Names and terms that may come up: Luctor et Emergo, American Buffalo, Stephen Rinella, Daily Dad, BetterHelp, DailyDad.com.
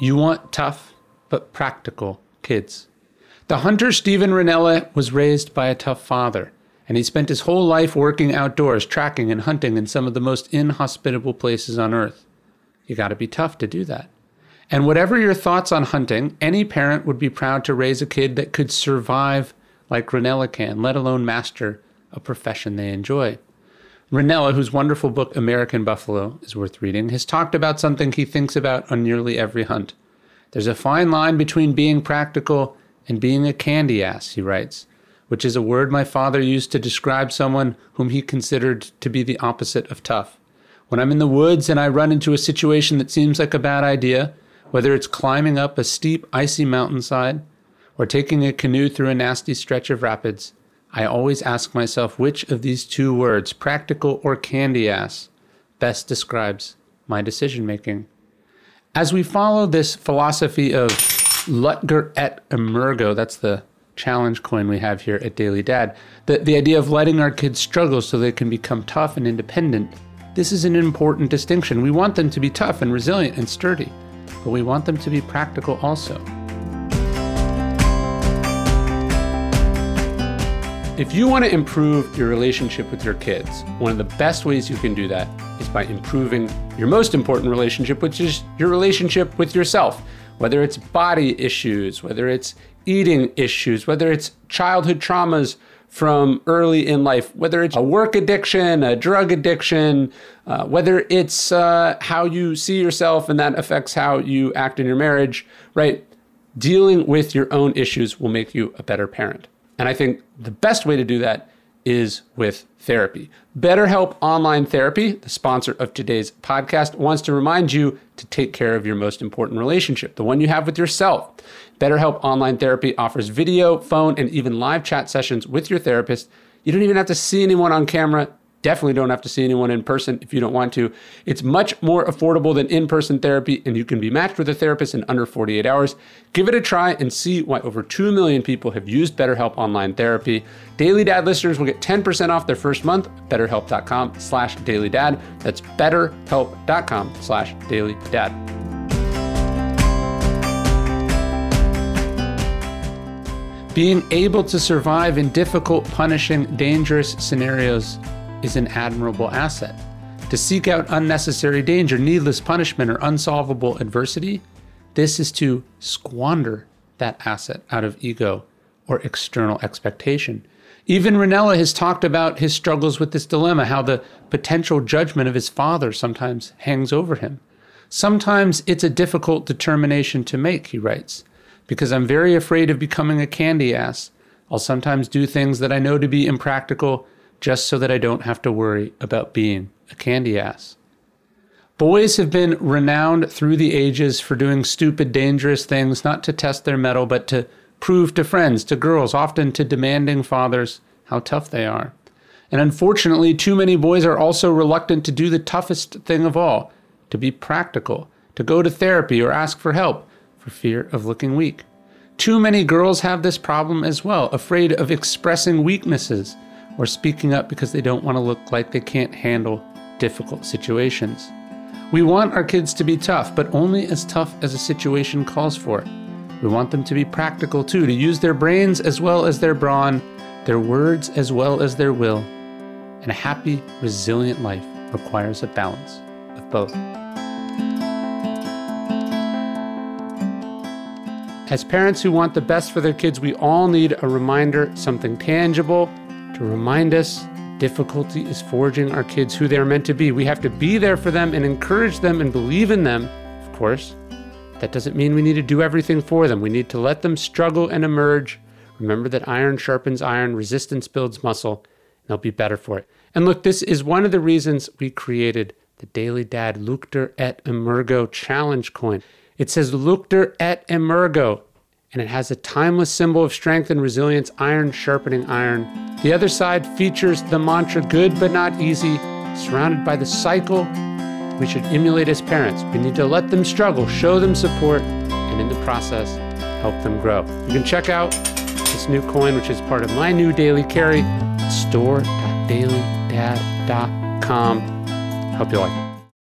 You want tough but practical kids. The hunter Stephen Rinella was raised by a tough father, and he spent his whole life working outdoors, tracking and hunting in some of the most inhospitable places on earth. You gotta be tough to do that. And whatever your thoughts on hunting, any parent would be proud to raise a kid that could survive like Rinella can, let alone master a profession they enjoy. Rinella, whose wonderful book, American Buffalo, is worth reading, has talked about something he thinks about on nearly every hunt. There's a fine line between being practical and being a candy ass, he writes, which is a word my father used to describe someone whom he considered to be the opposite of tough. When I'm in the woods and I run into a situation that seems like a bad idea, whether it's climbing up a steep, icy mountainside or taking a canoe through a nasty stretch of rapids, I always ask myself which of these two words, practical or candy ass, best describes my decision making. As we follow this philosophy of Luctor et Emergo, that's the challenge coin we have here at Daily Dad, the idea of letting our kids struggle so they can become tough and independent, this is an important distinction. We want them to be tough and resilient and sturdy, but we want them to be practical also. If you want to improve your relationship with your kids, one of the best ways you can do that is by improving your most important relationship, which is your relationship with yourself. Whether it's body issues, whether it's eating issues, whether it's childhood traumas from early in life, whether it's a work addiction, a drug addiction, whether it's how you see yourself and that affects how you act in your marriage, right? Dealing with your own issues will make you a better parent. And I think the best way to do that is with therapy. BetterHelp Online Therapy, the sponsor of today's podcast, wants to remind you to take care of your most important relationship, the one you have with yourself. BetterHelp Online Therapy offers video, phone, and even live chat sessions with your therapist. You don't even have to see anyone on camera. Definitely don't have to see anyone in person if you don't want to. It's much more affordable than in-person therapy, and you can be matched with a therapist in under 48 hours. Give it a try and see why over 2 million people have used BetterHelp Online Therapy. Daily Dad listeners will get 10% off their first month, betterhelp.com/dailydad. That's betterhelp.com/dailydad. Being able to survive in difficult, punishing, dangerous scenarios is an admirable asset. To seek out unnecessary danger, needless punishment, or unsolvable adversity, this is to squander that asset out of ego or external expectation. Even Rinella has talked about his struggles with this dilemma, how the potential judgment of his father sometimes hangs over him. Sometimes it's a difficult determination to make, he writes, because I'm very afraid of becoming a candy ass. I'll sometimes do things that I know to be impractical just so that I don't have to worry about being a candy ass. Boys have been renowned through the ages for doing stupid, dangerous things, not to test their mettle, but to prove to friends, to girls, often to demanding fathers, how tough they are. And unfortunately, too many boys are also reluctant to do the toughest thing of all, to be practical, to go to therapy or ask for help for fear of looking weak. Too many girls have this problem as well, afraid of expressing weaknesses or speaking up because they don't want to look like they can't handle difficult situations. We want our kids to be tough, but only as tough as a situation calls for it. We want them to be practical too, to use their brains as well as their brawn, their words as well as their will. And a happy, resilient life requires a balance of both. As parents who want the best for their kids, we all need a reminder, something tangible, to remind us difficulty is forging our kids who they're meant to be. We have to be there for them and encourage them and believe in them, of course. That doesn't mean we need to do everything for them. We need to let them struggle and emerge. Remember that iron sharpens iron, resistance builds muscle, and they'll be better for it. And look, this is one of the reasons we created the Daily Dad Luctor et Emergo Challenge coin. It says Luctor et Emergo, and it has a timeless symbol of strength and resilience, iron sharpening iron. The other side features the mantra, good but not easy, surrounded by the cycle we should emulate as parents. We need to let them struggle, show them support, and in the process, help them grow. You can check out this new coin, which is part of my new daily carry, store.dailydad.com. Hope you like it.